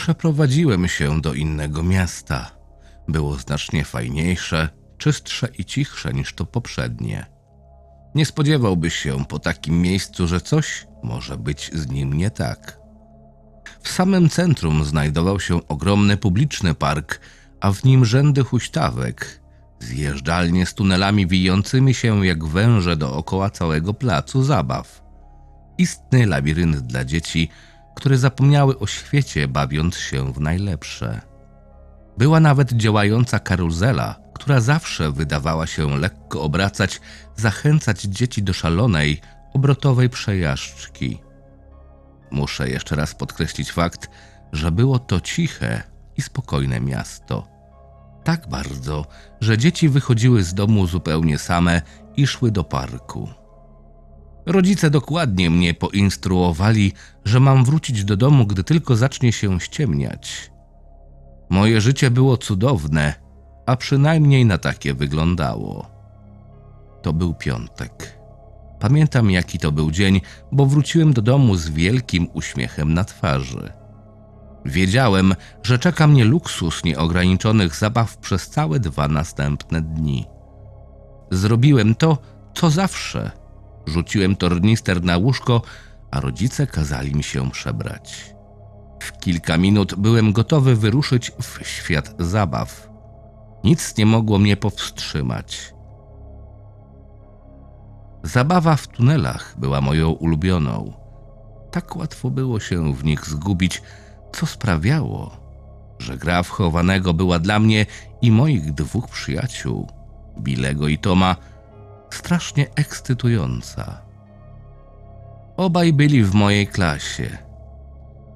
Przeprowadziłem się do innego miasta. Było znacznie fajniejsze, czystsze i cichsze niż to poprzednie. Nie spodziewałbyś się po takim miejscu, że coś może być z nim nie tak. W samym centrum znajdował się ogromny publiczny park, a w nim rzędy huśtawek, zjeżdżalnie z tunelami wijącymi się jak węże dookoła całego placu zabaw. Istny labirynt dla dzieci, które zapomniały o świecie, bawiąc się w najlepsze. Była nawet działająca karuzela, która zawsze wydawała się lekko obracać, zachęcać dzieci do szalonej, obrotowej przejażdżki. Muszę jeszcze raz podkreślić fakt, że było to ciche i spokojne miasto. Tak bardzo, że dzieci wychodziły z domu zupełnie same i szły do parku. Rodzice dokładnie mnie poinstruowali, że mam wrócić do domu, gdy tylko zacznie się ściemniać. Moje życie było cudowne, a przynajmniej na takie wyglądało. To był piątek. Pamiętam, jaki to był dzień, bo wróciłem do domu z wielkim uśmiechem na twarzy. Wiedziałem, że czeka mnie luksus nieograniczonych zabaw przez całe 2 następne dni. Zrobiłem to, co zawsze. Rzuciłem tornister na łóżko, a rodzice kazali mi się przebrać. W kilka minut byłem gotowy wyruszyć w świat zabaw. Nic nie mogło mnie powstrzymać. Zabawa w tunelach była moją ulubioną. Tak łatwo było się w nich zgubić, co sprawiało, że gra w chowanego była dla mnie i moich 2 przyjaciół, Bilego i Toma, strasznie ekscytująca. Obaj byli w mojej klasie.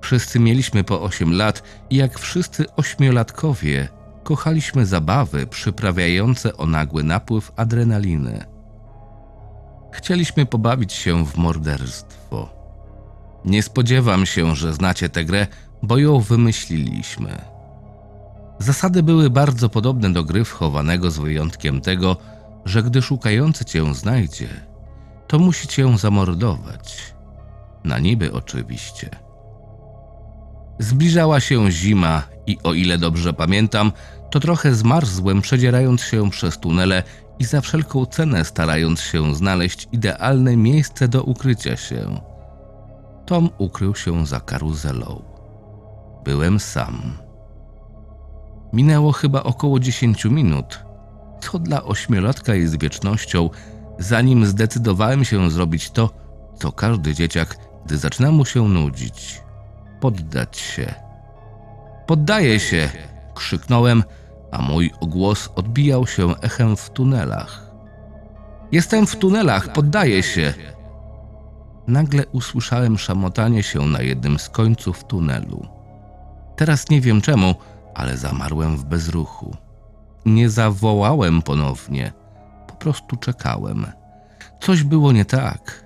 Wszyscy mieliśmy po 8 lat i jak wszyscy 8-latkowie kochaliśmy zabawy przyprawiające o nagły napływ adrenaliny. Chcieliśmy pobawić się w morderstwo. Nie spodziewam się, że znacie tę grę, bo ją wymyśliliśmy. Zasady były bardzo podobne do gry w chowanego, z wyjątkiem tego, że gdy szukający cię znajdzie, to musi cię zamordować. Na niby oczywiście. Zbliżała się zima i o ile dobrze pamiętam, to trochę zmarzłem, przedzierając się przez tunele i za wszelką cenę starając się znaleźć idealne miejsce do ukrycia się. Tom ukrył się za karuzelą. Byłem sam. Minęło chyba około 10 minut, co dla 8-latka jest wiecznością, zanim zdecydowałem się zrobić to, co każdy dzieciak, gdy zaczyna mu się nudzić. Poddać się. Poddaję się! Krzyknąłem, a mój głos odbijał się echem w tunelach. Jestem w tunelach, poddaję się! Nagle usłyszałem szamotanie się na jednym z końców tunelu. Teraz nie wiem czemu, ale zamarłem w bezruchu. Nie zawołałem ponownie, po prostu czekałem. Coś było nie tak.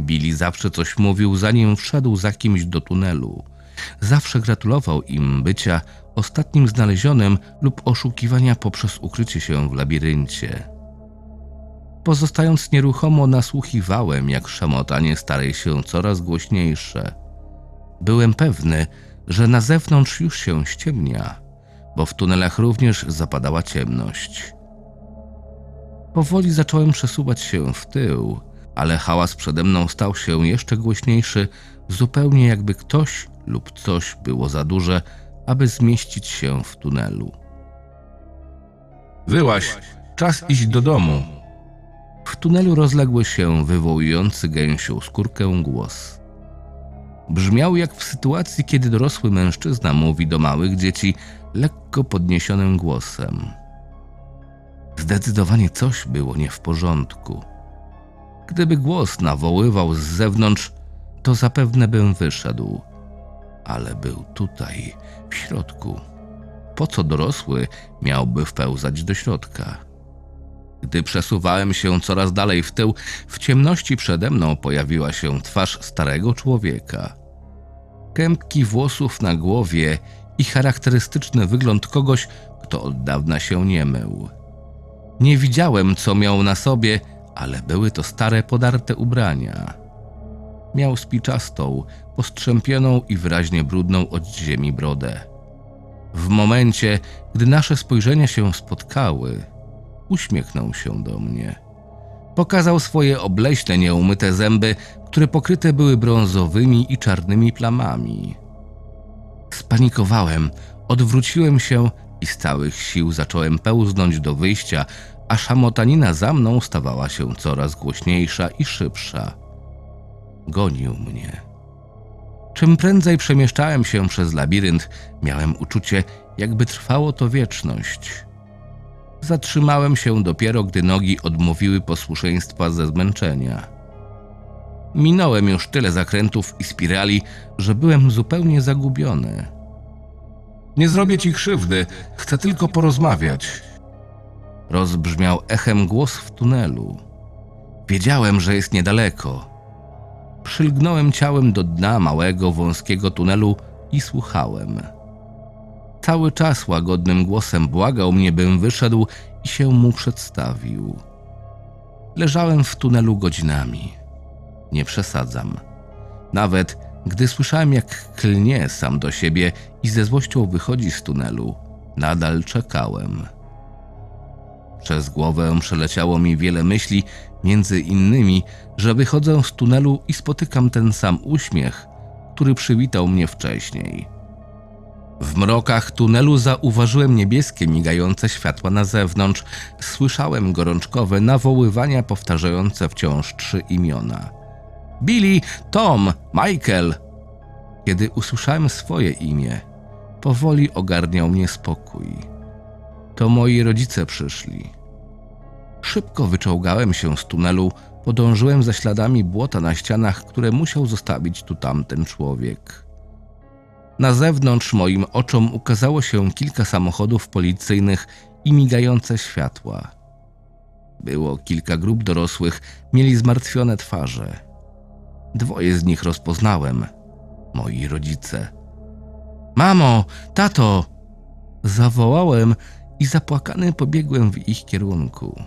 Billy zawsze coś mówił, zanim wszedł za kimś do tunelu. Zawsze gratulował im bycia ostatnim znalezionym lub oszukiwania poprzez ukrycie się w labiryncie. Pozostając nieruchomo, nasłuchiwałem, jak szamotanie staje się coraz głośniejsze. Byłem pewny, że na zewnątrz już się ściemnia, bo w tunelach również zapadała ciemność. Powoli zacząłem przesuwać się w tył, ale hałas przede mną stał się jeszcze głośniejszy, zupełnie jakby ktoś lub coś było za duże, aby zmieścić się w tunelu. Wyłaź, czas iść do domu. W tunelu rozległy się wywołujący gęsią skórkę głos. Brzmiał jak w sytuacji, kiedy dorosły mężczyzna mówi do małych dzieci lekko podniesionym głosem. Zdecydowanie coś było nie w porządku. Gdyby głos nawoływał z zewnątrz, to zapewne bym wyszedł. Ale był tutaj, w środku. Po co dorosły miałby wpełzać do środka? Gdy przesuwałem się coraz dalej w tył, w ciemności przede mną pojawiła się twarz starego człowieka. Kępki włosów na głowie i charakterystyczny wygląd kogoś, kto od dawna się nie mył. Nie widziałem, co miał na sobie, ale były to stare, podarte ubrania. Miał spiczastą, postrzępioną i wyraźnie brudną od ziemi brodę. W momencie, gdy nasze spojrzenia się spotkały, uśmiechnął się do mnie. Pokazał swoje obleśne, nieumyte zęby, które pokryte były brązowymi i czarnymi plamami. Spanikowałem, odwróciłem się i z całych sił zacząłem pełznąć do wyjścia, a szamotanina za mną stawała się coraz głośniejsza i szybsza. Gonił mnie. Czym prędzej przemieszczałem się przez labirynt, miałem uczucie, jakby trwało to wieczność. Zatrzymałem się dopiero, gdy nogi odmówiły posłuszeństwa ze zmęczenia. Minąłem już tyle zakrętów i spirali, że byłem zupełnie zagubiony. Nie zrobię ci krzywdy, chcę tylko porozmawiać. Rozbrzmiał echem głos w tunelu. Wiedziałem, że jest niedaleko. Przylgnąłem ciałem do dna małego, wąskiego tunelu i słuchałem. Cały czas łagodnym głosem błagał mnie, bym wyszedł i się mu przedstawił. Leżałem w tunelu godzinami. Nie przesadzam. Nawet gdy słyszałem, jak klnie sam do siebie i ze złością wychodzi z tunelu, nadal czekałem. Przez głowę przeleciało mi wiele myśli, między innymi, że wychodzę z tunelu i spotykam ten sam uśmiech, który przywitał mnie wcześniej. W mrokach tunelu zauważyłem niebieskie migające światła na zewnątrz, słyszałem gorączkowe nawoływania powtarzające wciąż 3 imiona. Billy, Tom, Michael! Kiedy usłyszałem swoje imię, powoli ogarniał mnie spokój. To moi rodzice przyszli. Szybko wyczołgałem się z tunelu, podążyłem za śladami błota na ścianach, które musiał zostawić tu tamten człowiek. Na zewnątrz moim oczom ukazało się kilka samochodów policyjnych i migające światła. Było kilka grup dorosłych, mieli zmartwione twarze. 2 z nich rozpoznałem. Moi rodzice. Mamo, tato! Zawołałem i zapłakany pobiegłem w ich kierunku.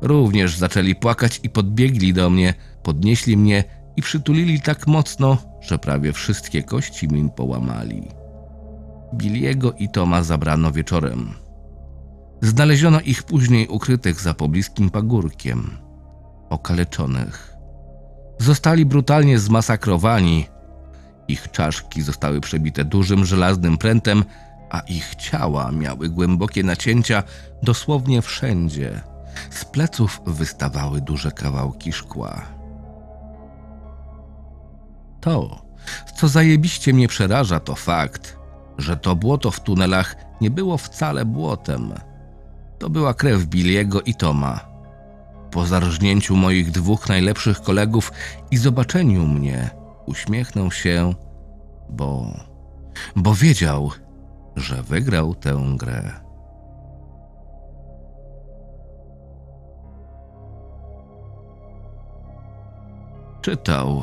Również zaczęli płakać i podbiegli do mnie, podnieśli mnie i przytulili tak mocno, że prawie wszystkie kości mi połamali. Billiego i Toma zabrano wieczorem. Znaleziono ich później ukrytych za pobliskim pagórkiem, okaleczonych. Zostali brutalnie zmasakrowani. Ich czaszki zostały przebite dużym żelaznym prętem, a ich ciała miały głębokie nacięcia dosłownie wszędzie. Z pleców wystawały duże kawałki szkła. To, co zajebiście mnie przeraża, to fakt, że to błoto w tunelach nie było wcale błotem. To była krew Billiego i Toma. Po zarżnięciu moich 2 najlepszych kolegów i zobaczeniu mnie, uśmiechnął się, bo wiedział, że wygrał tę grę. Czytał